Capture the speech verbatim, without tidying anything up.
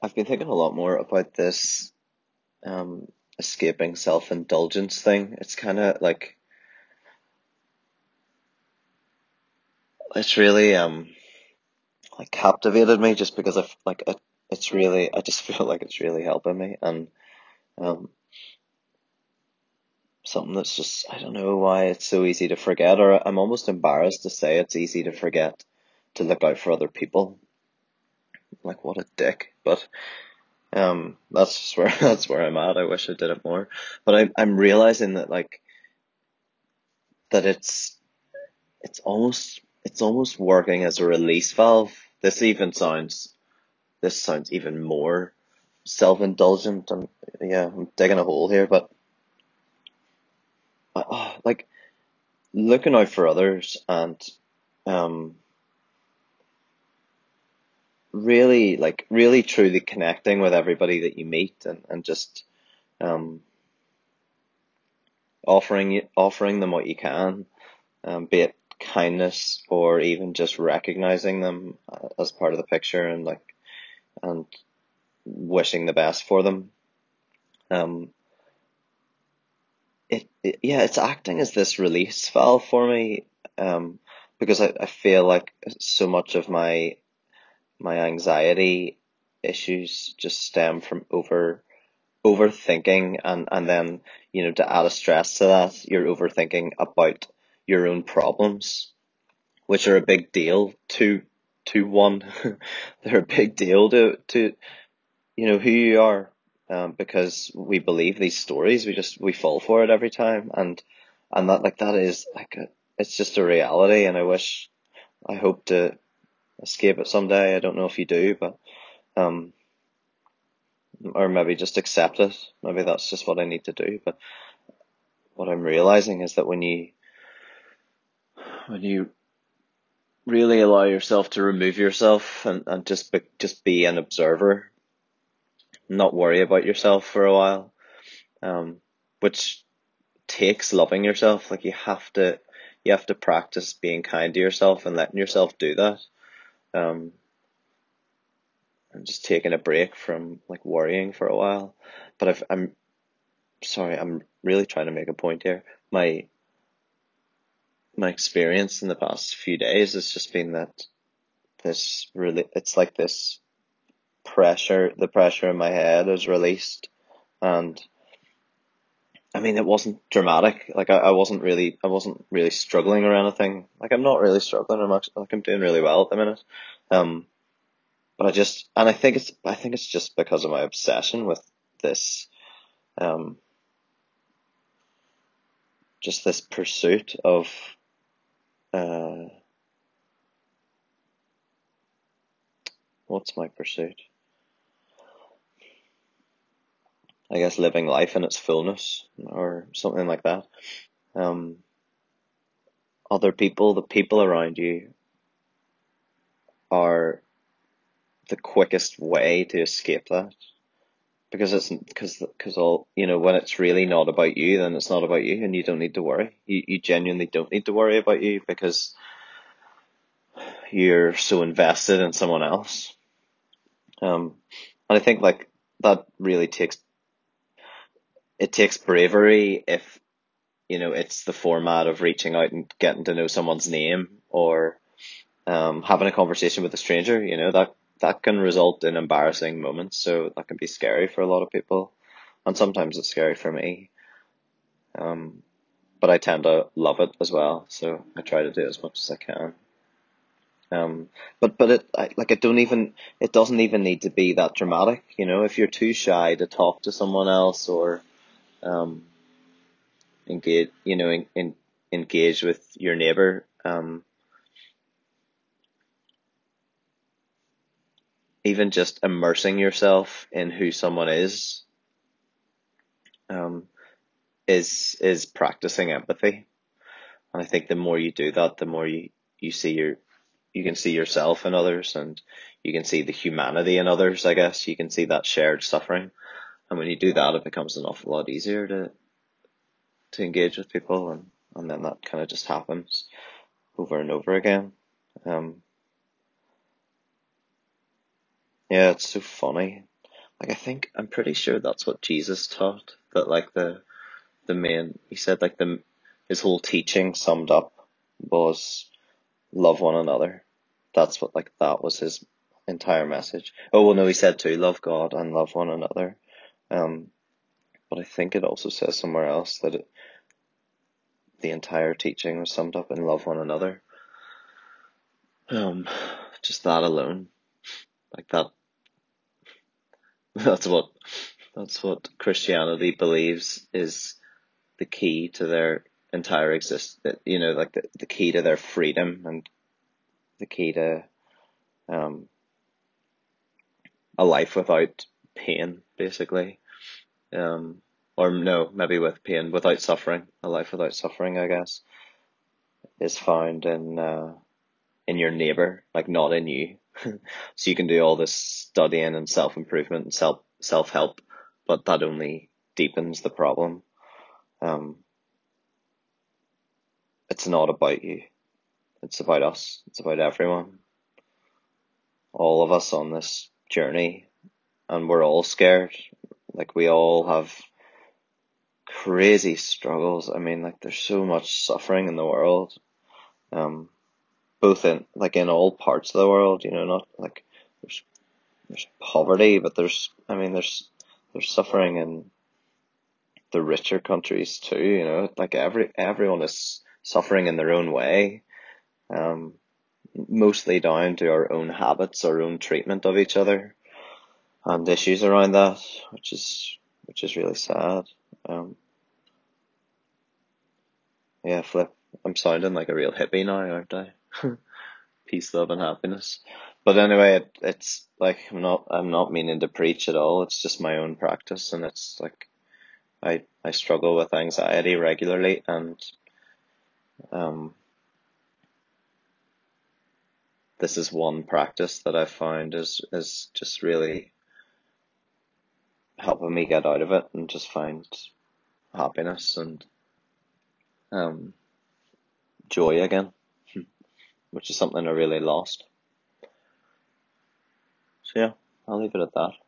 I've been thinking a lot more about this um, escaping self-indulgence thing. It's kind of like, it's really, um, like captivated me just because I've, like, it, it's really, I just feel like it's really helping me, and, um, something that's just, I don't know why it's so easy to forget, or I'm almost embarrassed to say it's easy to forget to look out for other people. Like, what a dick. But um that's just where that's where I'm at. I wish I did it more. But I I'm realizing that like that it's it's almost it's almost working as a release valve. This even sounds this sounds even more self-indulgent. I'm yeah, I'm digging a hole here, but oh, like looking out for others and um really like really truly connecting with everybody that you meet, and, and just um offering offering them what you can, um, be it kindness or even just recognizing them as part of the picture, and like and wishing the best for them. um it, it yeah it's acting as this release valve for me, um because I, I feel like so much of my My anxiety issues just stem from over overthinking, and, and then, you know, to add a stress to that, you're overthinking about your own problems, which are a big deal to to one. They're a big deal to, to you know, who you are, um, because we believe these stories, we just we fall for it every time, and and that like that is like a, it's just a reality, and I wish I hope to escape it someday. I don't know if you do, but um or maybe just accept it. Maybe that's just what I need to do. But what I'm realizing is that when you when you really allow yourself to remove yourself and, and just be, just be an observer, not worry about yourself for a while, um which takes loving yourself. Like you have to you have to practice being kind to yourself and letting yourself do that. Um, I'm just taking a break from like worrying for a while, but I've, I'm sorry, I'm really trying to make a point here. My, my experience in the past few days has just been that this really, it's like this pressure, the pressure in my head is released. And I mean, it wasn't dramatic. Like I, I wasn't really, I wasn't really struggling or anything. Like I'm not really struggling. I'm actually, like I'm doing really well at the minute. Um, but I just, and I think it's, I think it's just because of my obsession with this, um, just this pursuit of, uh, what's my pursuit? I guess living life in its fullness or something like that. Um, other people, the people around you are the quickest way to escape that, because it's, because, because all, you know, when it's really not about you, then it's not about you and you don't need to worry. You, you genuinely don't need to worry about you because you're so invested in someone else. Um, and I think like that really takes It takes bravery if, you know, it's the format of reaching out and getting to know someone's name, or um, having a conversation with a stranger. You know, that that can result in embarrassing moments. So that can be scary for a lot of people. And sometimes it's scary for me. Um, but I tend to love it as well. So I try to do it as much as I can. Um, but, but it, I, like, it don't even, it doesn't even need to be that dramatic. You know, if you're too shy to talk to someone else, or Um, engage, you know, in, in, engage with your neighbor. Um, even just immersing yourself in who someone is, um, is, is practicing empathy. And I think the more you do that, the more you, you see your, you can see yourself in others, and you can see the humanity in others, I guess. You can see that shared suffering. And when you do that, it becomes an awful lot easier to to engage with people, and, and then that kind of just happens over and over again. Um, yeah, it's so funny. Like, I think, I'm pretty sure that's what Jesus taught, that like the, the main, he said like the, his whole teaching summed up was love one another. That's what, like, that was his entire message. Oh, well, no, he said too, love God and love one another. Um, but I think it also says somewhere else that it, the entire teaching was summed up in love one another. Um, just that alone, like that, that's what, that's what Christianity believes is the key to their entire exist, you know, like the, the key to their freedom and the key to, um, a life without pain, basically. Um, or no, maybe with pain, without suffering, a life without suffering, I guess, is found in, uh, in your neighbor, like not in you. So you can do all this studying and self-improvement and self, self-help, but that only deepens the problem. Um, it's not about you. It's about us. It's about everyone. All of us on this journey, and we're all scared. Like, we all have crazy struggles. I mean, like, there's so much suffering in the world. Um, both in, like, in all parts of the world, you know, not, like, there's, there's poverty, but there's, I mean, there's, there's suffering in the richer countries too, you know, like, every, everyone is suffering in their own way, um, mostly down to our own habits, our own treatment of each other, and issues around that, which is, which is really sad, um, yeah, flip, I'm sounding like a real hippie now, aren't I? Peace, love, and happiness. But anyway, it, it's like I'm not I'm not meaning to preach at all. It's just my own practice, and it's like I I struggle with anxiety regularly, and um this is one practice that I found is is just really helping me get out of it and just find happiness and um joy again, which is something I really lost. So yeah, I'll leave it at that.